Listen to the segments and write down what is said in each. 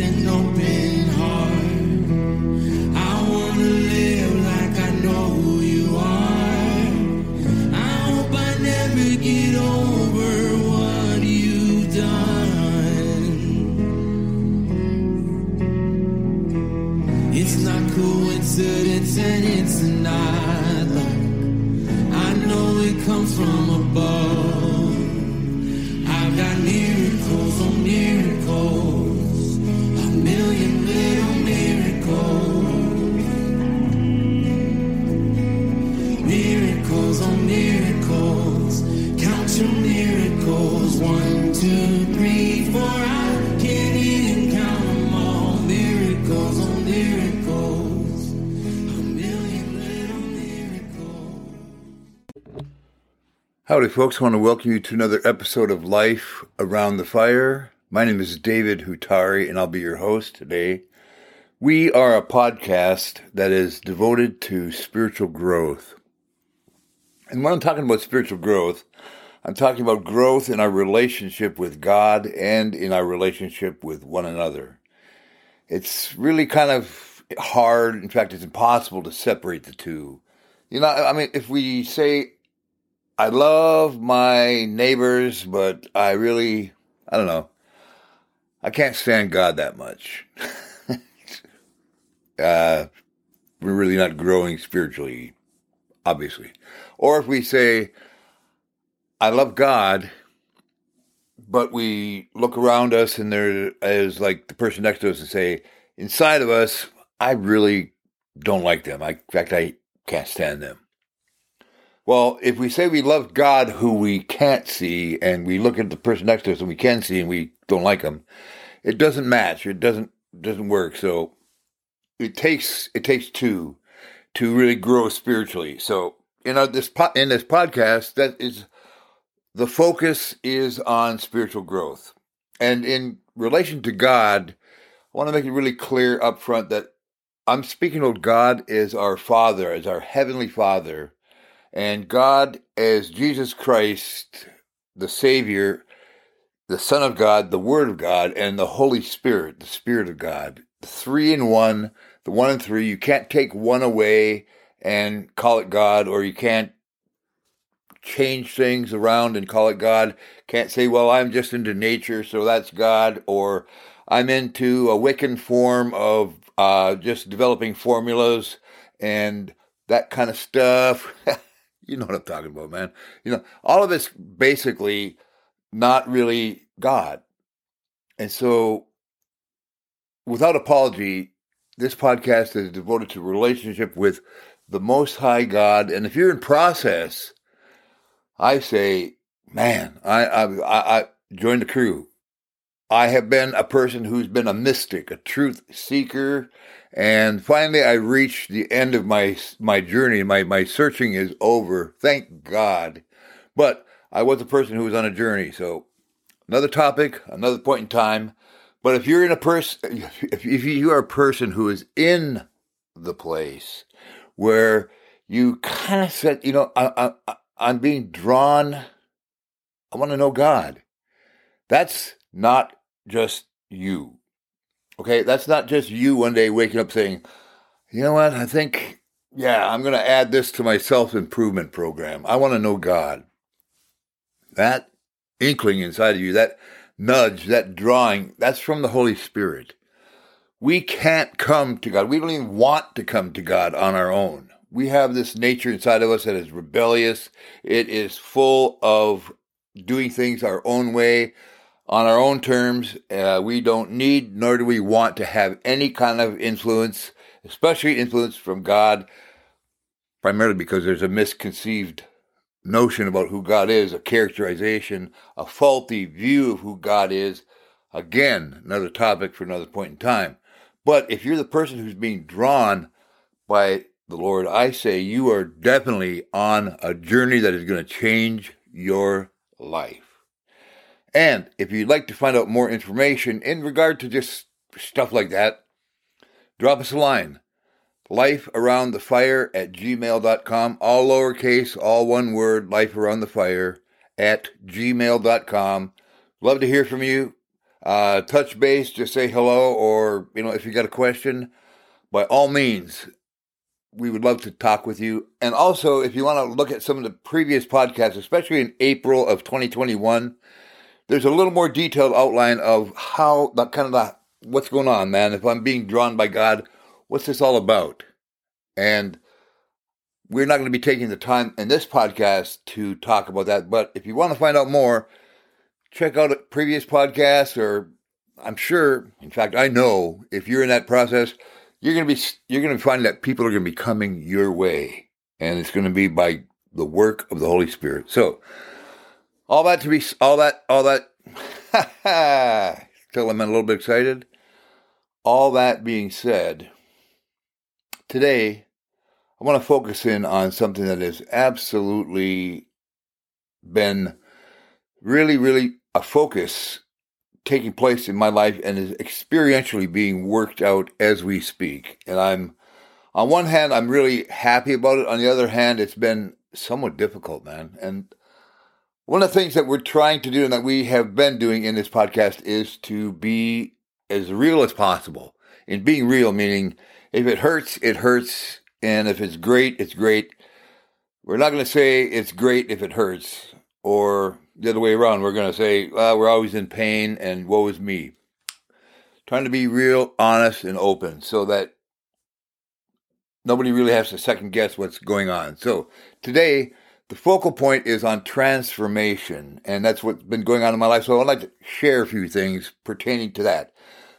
an open heart. I want to live like I know who you are. I hope I never get over what you've done. It's not coincidence and it's not luck. I know it comes from above. I've got miracles on miracles. One, two, three, four, I can't even count them all. Miracles on miracles, a million little miracles. Howdy folks, I want to welcome you to another episode of Life Around the Fire. My name is David Huttari and I'll be your host today. We are a podcast that is devoted to spiritual growth. And when I'm talking about spiritual growth, I'm talking about growth in our relationship with God and in our relationship with one another. It's really kind of hard. In fact, it's impossible to separate the two. You know, I mean, if we say, I love my neighbors, but I don't know, I can't stand God that much. We're really not growing spiritually, obviously. Or if we say, I love God, but we look around us and there is like the person next to us and say, inside of us, I really don't like them. In fact, I can't stand them. Well, if we say we love God who we can't see and we look at the person next to us and we can see and we don't like them, it doesn't match. It doesn't work. So it takes two to really grow spiritually. So in this podcast, that is... the focus is on spiritual growth. And in relation to God, I want to make it really clear up front that I'm speaking of God as our Father, as our Heavenly Father, and God as Jesus Christ, the Savior, the Son of God, the Word of God, and the Holy Spirit, the Spirit of God. The three in one, the one in three. You can't take one away and call it God, or you can't change things around and call it God. Can't say, well, I'm just into nature, so that's God, or I'm into a Wiccan form of just developing formulas and that kind of stuff. You know what I'm talking about, man. You know, all of it's basically not really God. And so, without apology, this podcast is devoted to relationship with the Most High God. And if you're in process, I say, man, I joined the crew. I have been a person who's been a mystic, a truth seeker, and finally I reached the end of my journey. My searching is over, thank God. But I was a person who was on a journey. So another topic, another point in time. But if you're in if you are a person who is in the place where you kind of said, you know, I'm being drawn, I want to know God. That's not just you, okay? That's not just you one day waking up saying, you know what, I think, yeah, I'm going to add this to my self-improvement program. I want to know God. That inkling inside of you, that nudge, that drawing, that's from the Holy Spirit. We can't come to God. We don't even want to come to God on our own. We have this nature inside of us that is rebellious. It is full of doing things our own way, on our own terms. We don't need, nor do we want to have any kind of influence, especially influence from God, primarily because there's a misconceived notion about who God is, a characterization, a faulty view of who God is. Again, another topic for another point in time. But if you're the person who's being drawn by the Lord, I say you are definitely on a journey that is going to change your life. And if you'd like to find out more information in regard to just stuff like that, drop us a line. lifearoundthefire@gmail.com, all lowercase, all one word, lifearoundthefire@gmail.com. Love to hear from you. touch base, just say hello, or, if you got a question, by all means, we would love to talk with you. And also, if you want to look at some of the previous podcasts, especially in April of 2021, there's a little more detailed outline of how, what's going on, man. If I'm being drawn by God, what's this all about? And we're not going to be taking the time in this podcast to talk about that. But if you want to find out more, check out previous podcasts, or I'm sure, in fact, I know, if you're in that process, you're going to find that people are going to be coming your way, and it's going to be by the work of the Holy Spirit. So till I'm a little bit excited. All that being said, today I want to focus in on something that has absolutely been really, really a focus taking place in my life and is experientially being worked out as we speak. And I'm, on one hand, I'm really happy about it. On the other hand, it's been somewhat difficult, man. And one of the things that we're trying to do and that we have been doing in this podcast is to be as real as possible. And being real, meaning if it hurts, it hurts. And if it's great, it's great. We're not going to say it's great if it hurts, or the other way around. We're going to say, we're always in pain and woe is me. Trying to be real, honest, and open so that nobody really has to second guess what's going on. So today, the focal point is on transformation, and that's what's been going on in my life. So I'd like to share a few things pertaining to that.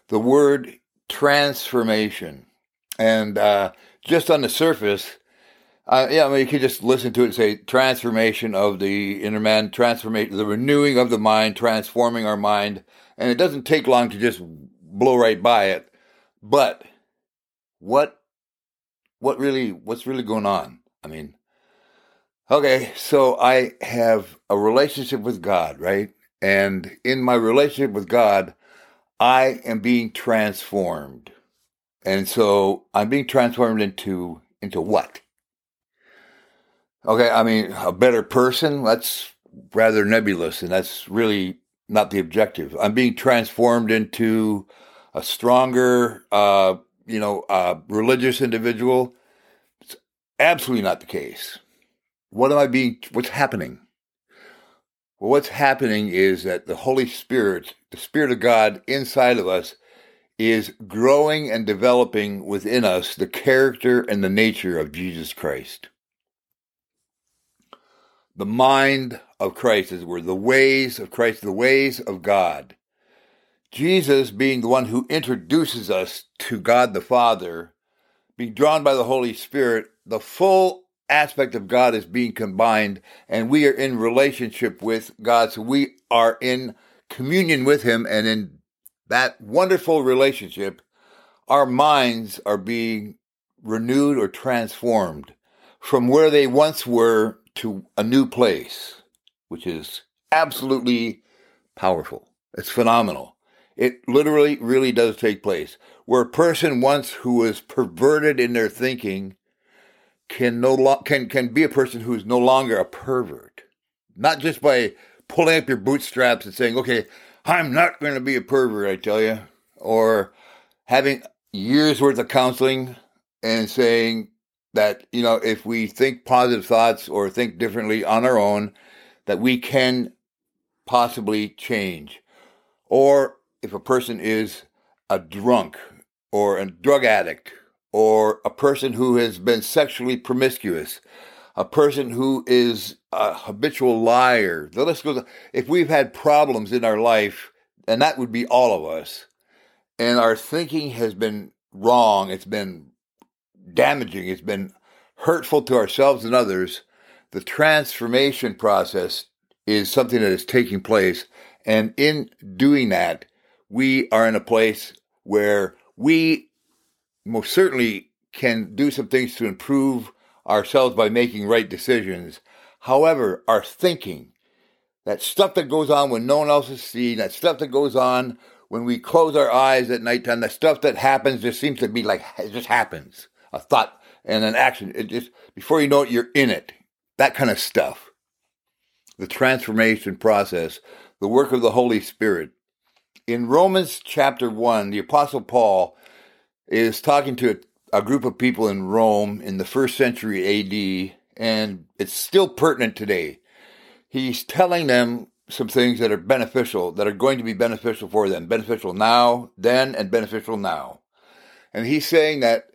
The word transformation. And just on the surface, you could just listen to it and say transformation of the inner man, transformation, the renewing of the mind, transforming our mind. And it doesn't take long to just blow right by it. But what's really going on? Okay, so I have a relationship with God, right? And in my relationship with God, I am being transformed. And so I'm being transformed into what? Okay, a better person, that's rather nebulous, and that's really not the objective. I'm being transformed into a stronger, religious individual. It's absolutely not the case. What's happening? Well, what's happening is that the Holy Spirit, the Spirit of God inside of us, is growing and developing within us the character and the nature of Jesus Christ. The mind of Christ, as it were, the ways of Christ, the ways of God. Jesus being the one who introduces us to God the Father, being drawn by the Holy Spirit, the full aspect of God is being combined, and we are in relationship with God, so we are in communion with Him, and in that wonderful relationship, our minds are being renewed or transformed from where they once were to a new place, which is absolutely powerful. It's phenomenal. It literally really does take place. Where a person once who was perverted in their thinking can be a person who is no longer a pervert. Not just by pulling up your bootstraps and saying, okay, I'm not going to be a pervert, I tell you. Or having years worth of counseling and saying, that, if we think positive thoughts or think differently on our own, that we can possibly change. Or if a person is a drunk or a drug addict or a person who has been sexually promiscuous, a person who is a habitual liar, the list goes on. If we've had problems in our life, and that would be all of us, and our thinking has been wrong, it's been damaging, it's been hurtful to ourselves and others, the transformation process is something that is taking place. And in doing that, we are in a place where we most certainly can do some things to improve ourselves by making right decisions. However, our thinking, that stuff that goes on when no one else is seeing, that stuff that goes on when we close our eyes at nighttime, that stuff that happens just seems to be like, it just happens. A thought and an action. It just, before you know it, you're in it. That kind of stuff. The transformation process, the work of the Holy Spirit In Romans chapter 1, the Apostle Paul is talking to a group of people in Rome in the first century AD, and it's still pertinent today. He's telling them some things that are beneficial, that are going to be beneficial for them, beneficial now, then, and beneficial now. And he's saying that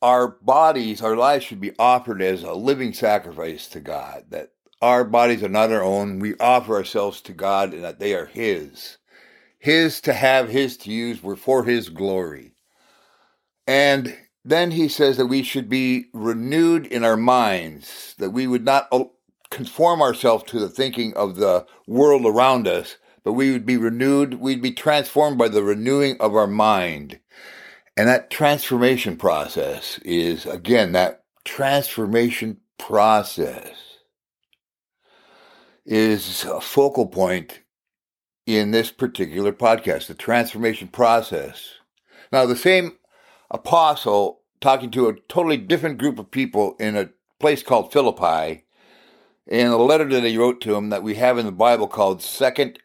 our bodies, our lives should be offered as a living sacrifice to God, that our bodies are not our own. We offer ourselves to God and that they are His to have, His to use. We're for His glory. And then he says that we should be renewed in our minds, that we would not conform ourselves to the thinking of the world around us, but we would be renewed, we'd be transformed by the renewing of our mind. And that transformation process is, again, that transformation process is a focal point in this particular podcast, the transformation process. Now, the same apostle talking to a totally different group of people in a place called Philippi, in a letter that he wrote to them that we have in the Bible called Philippians,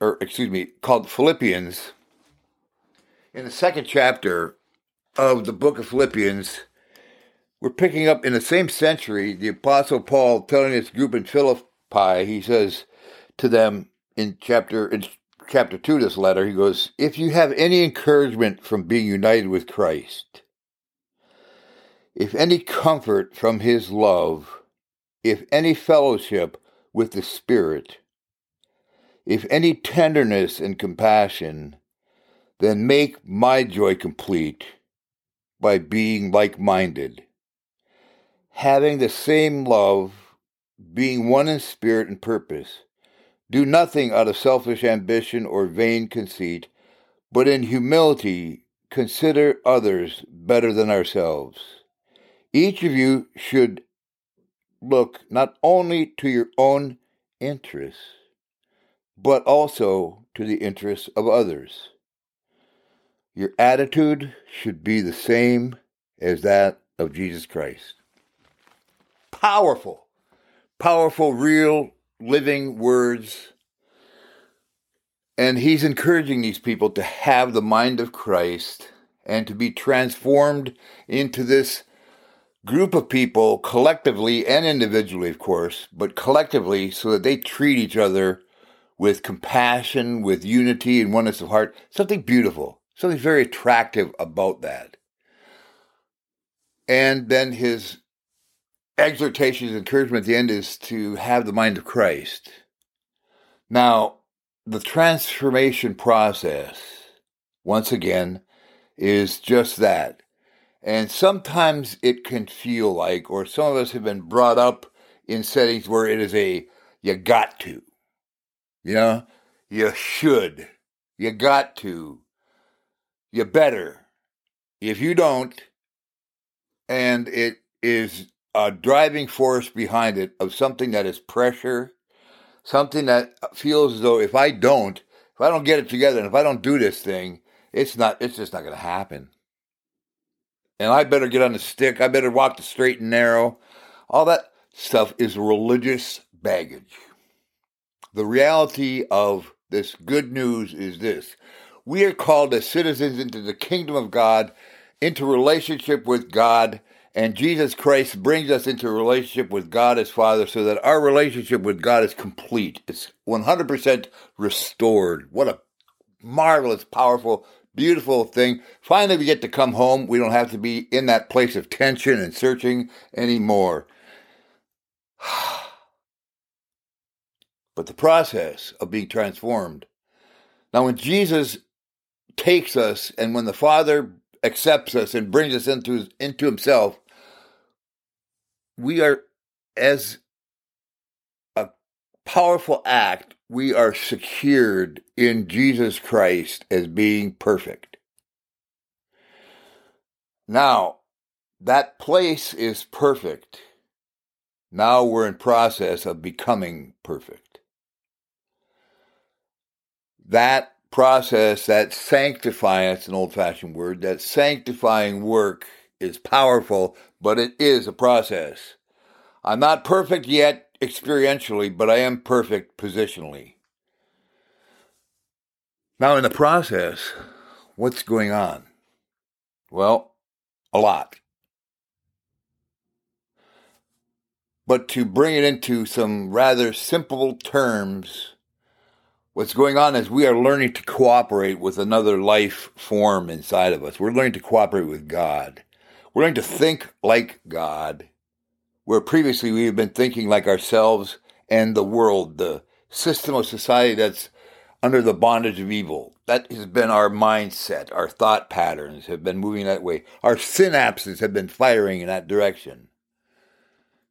in the second chapter of the book of Philippians, we're picking up in the same century, the Apostle Paul telling this group in Philippi, he says to them in chapter 2 of this letter, he goes, "If you have any encouragement from being united with Christ, if any comfort from His love, if any fellowship with the Spirit, if any tenderness and compassion, then make my joy complete by being like-minded, having the same love, being one in spirit and purpose. Do nothing out of selfish ambition or vain conceit, but in humility consider others better than ourselves. Each of you should look not only to your own interests, but also to the interests of others. Your attitude should be the same as that of Jesus Christ." Powerful, powerful, real, living words. And he's encouraging these people to have the mind of Christ and to be transformed into this group of people collectively and individually, of course, but collectively, so that they treat each other with compassion, with unity and oneness of heart. Something beautiful. Something very attractive about that. And then his exhortation, his encouragement at the end is to have the mind of Christ. Now, the transformation process, once again, is just that. And sometimes it can feel like, or some of us have been brought up in settings where it is you got to, you should, you got to. You better. If you don't, and it is a driving force behind it of something that is pressure, something that feels as though if I don't get it together, and if I don't do this thing, it's just not going to happen. And I better get on the stick. I better walk the straight and narrow. All that stuff is religious baggage. The reality of this good news is this. We are called as citizens into the kingdom of God, into relationship with God, and Jesus Christ brings us into relationship with God as Father so that our relationship with God is complete. It's 100% restored. What a marvelous, powerful, beautiful thing. Finally, we get to come home. We don't have to be in that place of tension and searching anymore. But the process of being transformed. Now, when Jesus takes us, and when the Father accepts us and brings us into Himself, we are, as a powerful act, we are secured in Jesus Christ as being perfect. Now, that place is perfect. Now we're in process of becoming perfect. That process, that sanctifying, it's an old-fashioned word, that sanctifying work is powerful, but it is a process. I'm not perfect yet experientially, but I am perfect positionally. Now, in the process, what's going on? Well, a lot. But to bring it into some rather simple terms, what's going on is we are learning to cooperate with another life form inside of us. We're learning to cooperate with God. We're learning to think like God, where previously we have been thinking like ourselves and the world, the system of society that's under the bondage of evil. That has been our mindset. Our thought patterns have been moving that way. Our synapses have been firing in that direction.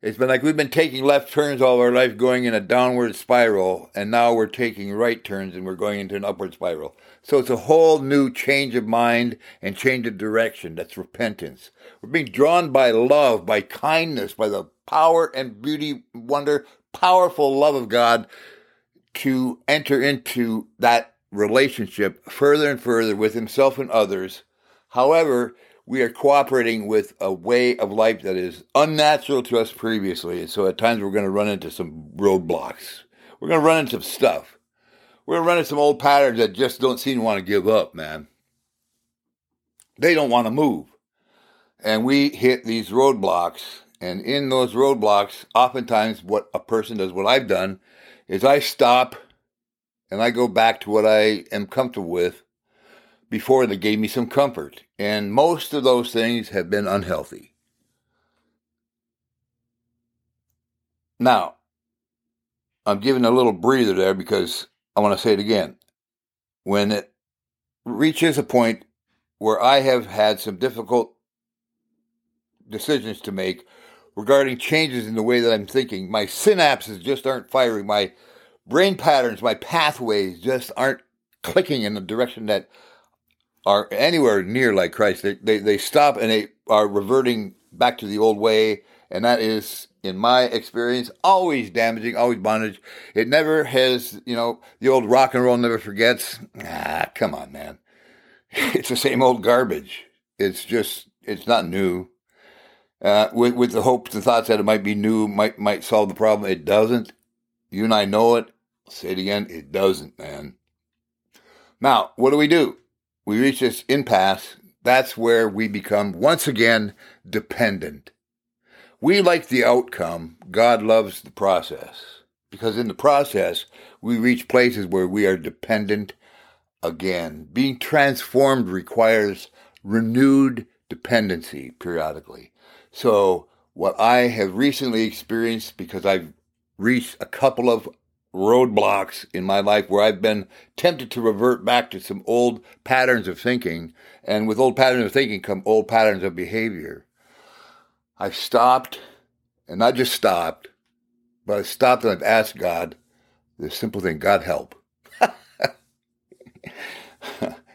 It's been like we've been taking left turns all our life, going in a downward spiral, and now we're taking right turns and we're going into an upward spiral. So it's a whole new change of mind and change of direction. That's repentance. We're being drawn by love, by kindness, by the power and beauty, wonder, powerful love of God to enter into that relationship further and further with himself and others. However, we are cooperating with a way of life that is unnatural to us previously. And so at times we're going to run into some roadblocks. We're going to run into some stuff. We're going to run into some old patterns that just don't seem to want to give up, man. They don't want to move. And we hit these roadblocks. And in those roadblocks, oftentimes what a person does, what I've done, is I stop and I go back to what I am comfortable with before that gave me some comfort. And most of those things have been unhealthy. Now, I'm giving a little breather there because I want to say it again. When it reaches a point where I have had some difficult decisions to make regarding changes in the way that I'm thinking, my synapses just aren't firing, my brain patterns, my pathways just aren't clicking in the direction that are anywhere near like Christ. They stop and they are reverting back to the old way. And that is, in my experience, always damaging, always bondage. It never has, the old rock and roll never forgets. Come on, man. It's the same old garbage. It's not new. With the hopes and thoughts that it might be new, might solve the problem. It doesn't. You and I know it. I'll say it again. It doesn't, man. Now, what do? We reach this impasse. That's where we become, once again, dependent. We like the outcome. God loves the process. Because in the process, we reach places where we are dependent again. Being transformed requires renewed dependency periodically. So what I have recently experienced, because I've reached a couple of roadblocks in my life where I've been tempted to revert back to some old patterns of thinking, and with old patterns of thinking come old patterns of behavior. I've stopped, and not just stopped, but I've stopped and I've asked God this simple thing: God, help.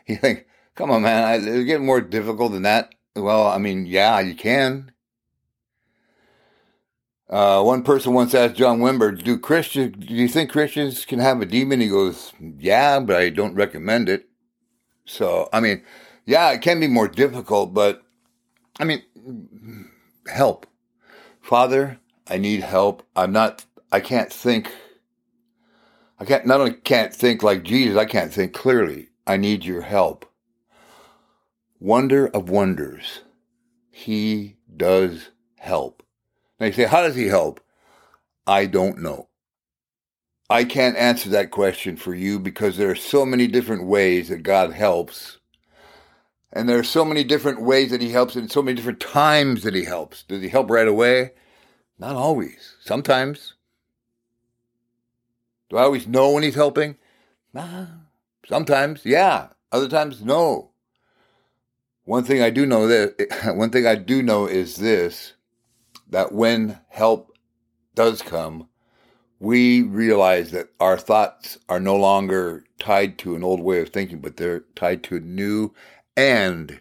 You think, come on, man, it's getting more difficult than that. Well, I mean, yeah, you can. One person once asked John Wimber, do you think Christians can have a demon? He goes, yeah, but I don't recommend it. So, I mean, yeah, it can be more difficult, but, I mean, help. Father, I need help. I can't think. Not only can't think like Jesus, I can't think clearly. I need your help. Wonder of wonders. He does help. Now you say, how does he help? I don't know. I can't answer that question for you because there are so many different ways that God helps. And there are so many different ways that he helps and so many different times that he helps. Does he help right away? Not always. Sometimes. Do I always know when he's helping? Nah. Sometimes, yeah. Other times, no. One thing I do know is this, that when help does come, we realize that our thoughts are no longer tied to an old way of thinking, but they're tied to a new and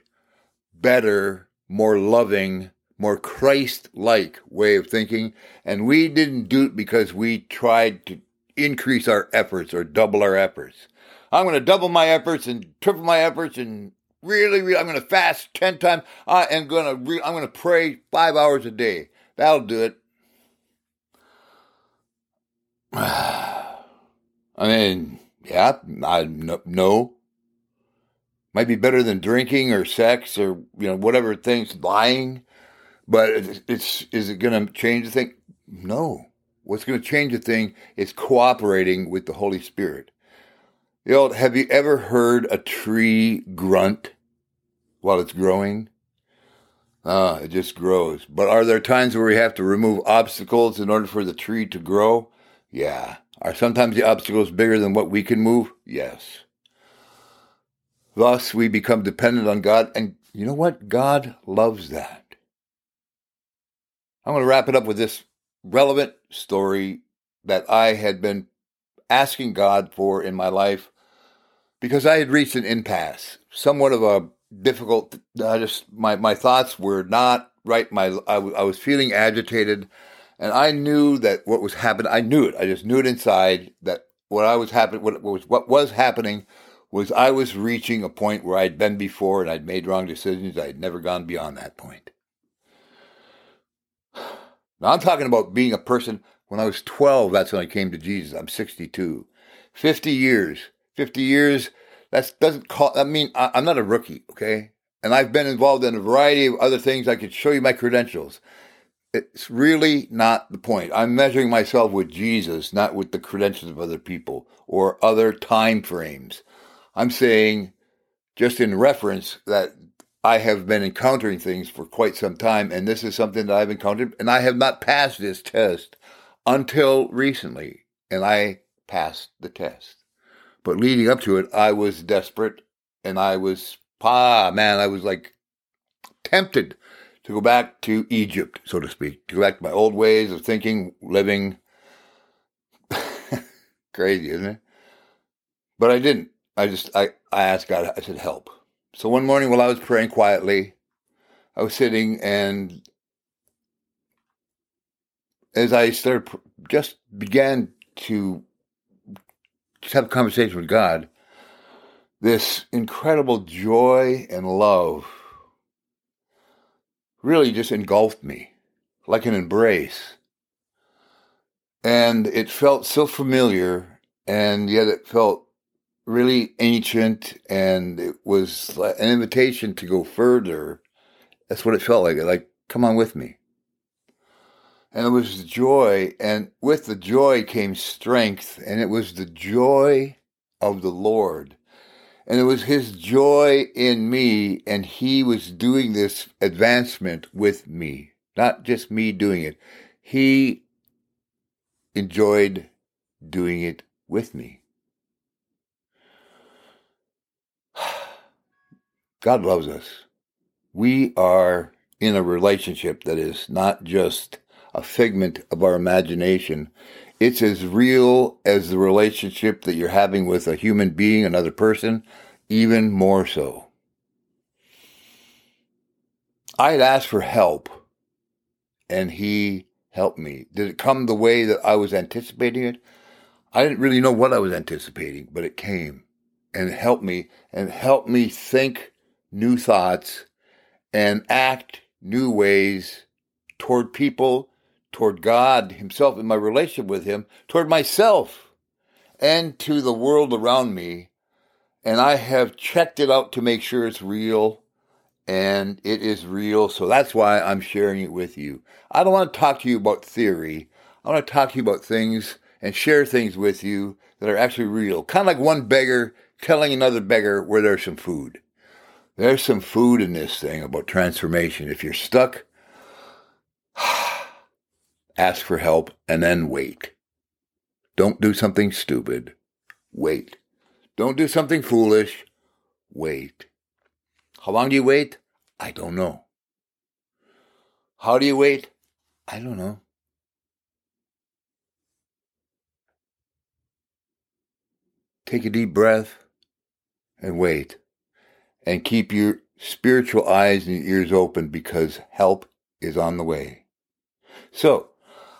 better, more loving, more Christ-like way of thinking. And we didn't do it because we tried to increase our efforts or double our efforts. I'm going to double my efforts and triple my efforts and really, I'm going to fast 10 times. I'm going to pray 5 hours a day. That'll do it. I mean, yeah, no. might be better than drinking or sex or, you know, whatever things, lying. But is it going to change the thing? No. What's going to change the thing is cooperating with the Holy Spirit. You know, have you ever heard a tree grunt while it's growing? It just grows. But are there times where we have to remove obstacles in order for the tree to grow? Yeah. Are sometimes the obstacles bigger than what we can move? Yes. Thus, we become dependent on God. And you know what? God loves that. I'm going to wrap it up with this relevant story that I had been asking God for in my life because I had reached an impasse, somewhat of a difficult, my thoughts were not right. I was feeling agitated, and I knew that what was happening, I knew it. I just knew it inside that what was happening was I was reaching a point where I'd been before and I'd made wrong decisions. I'd never gone beyond that point. Now, I'm talking about being a person, when I was 12, that's when I came to Jesus. I'm 62. 50 years, I'm not a rookie, okay? And I've been involved in a variety of other things. I could show you my credentials. It's really not the point. I'm measuring myself with Jesus, not with the credentials of other people or other time frames. I'm saying, just in reference, that I have been encountering things for quite some time, and this is something that I've encountered, and I have not passed this test until recently, and I passed the test. But leading up to it, I was desperate, and I was tempted to go back to Egypt, so to speak, to go back to my old ways of thinking, living. Crazy, isn't it? But I didn't. I asked God, I said, help. So one morning while I was praying quietly, I was sitting, and as I started, just began to have a conversation with God, this incredible joy and love really just engulfed me like an embrace. And it felt so familiar, and yet it felt really ancient, and it was an invitation to go further. That's what it felt like. Like, come on with me. And it was joy, and with the joy came strength, and it was the joy of the Lord. And it was His joy in me, and He was doing this advancement with me, not just me doing it. He enjoyed doing it with me. God loves us. We are in a relationship that is not just a figment of our imagination. It's as real as the relationship that you're having with a human being, another person, even more so. I had asked for help, and He helped me. Did it come the way that I was anticipating it? I didn't really know what I was anticipating, but it came and helped me think new thoughts, and act new ways toward people, toward God Himself in my relationship with Him, toward myself, and to the world around me. And I have checked it out to make sure it's real, and it is real. So that's why I'm sharing it with you. I don't want to talk to you about theory. I want to talk to you about things and share things with you that are actually real. Kind of like one beggar telling another beggar where there's some food. There's some food in this thing about transformation. If you're stuck, ask for help and then wait. Don't do something stupid. Wait. Don't do something foolish. Wait. How long do you wait? I don't know. How do you wait? I don't know. Take a deep breath and wait. And keep your spiritual eyes and ears open, because help is on the way. So,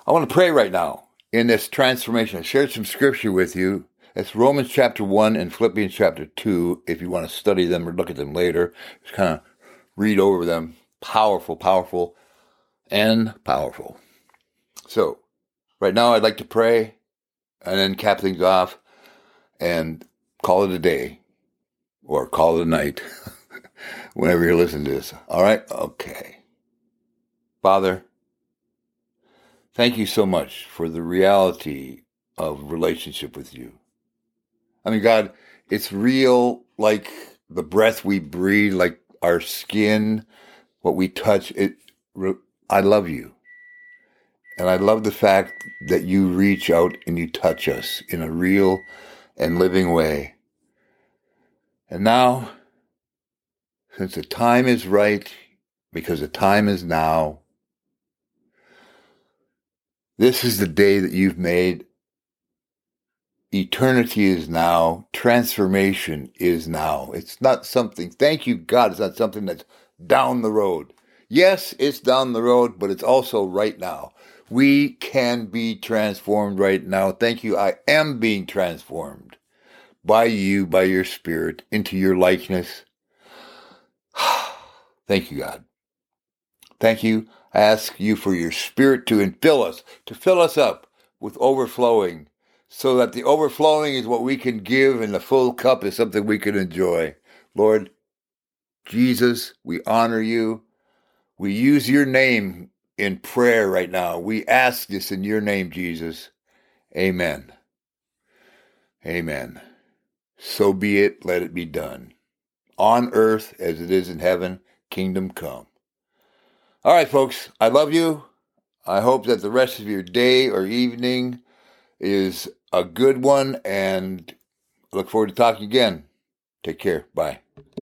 I want to pray right now in this transformation. I shared some scripture with you. It's Romans chapter 1 and Philippians chapter 2, if you want to study them or look at them later. Just kind of read over them. Powerful, powerful, and powerful. So, right now I'd like to pray and then cap things off and call it a day. or call it a night whenever you're listening to this. All right? Okay. Father, thank you so much for the reality of relationship with you. I mean, God, it's real, like the breath we breathe, like our skin, what we touch. I love you. And I love the fact that you reach out and you touch us in a real and living way. And now, since the time is right, because the time is now, this is the day that you've made. Eternity is now. Transformation is now. It's not something, thank you, God, it's not something that's down the road. Yes, it's down the road, but it's also right now. We can be transformed right now. Thank you. I am being transformed by you, by your Spirit, into your likeness. Thank you, God. Thank you. I ask you for your Spirit to infill us, to fill us up with overflowing, so that the overflowing is what we can give and the full cup is something we can enjoy. Lord Jesus, we honor you. We use your name in prayer right now. We ask this in your name, Jesus. Amen. Amen. So be it. Let it be done. On earth as it is in heaven, kingdom come. All right, folks. I love you. I hope that the rest of your day or evening is a good one, and I look forward to talking again. Take care. Bye.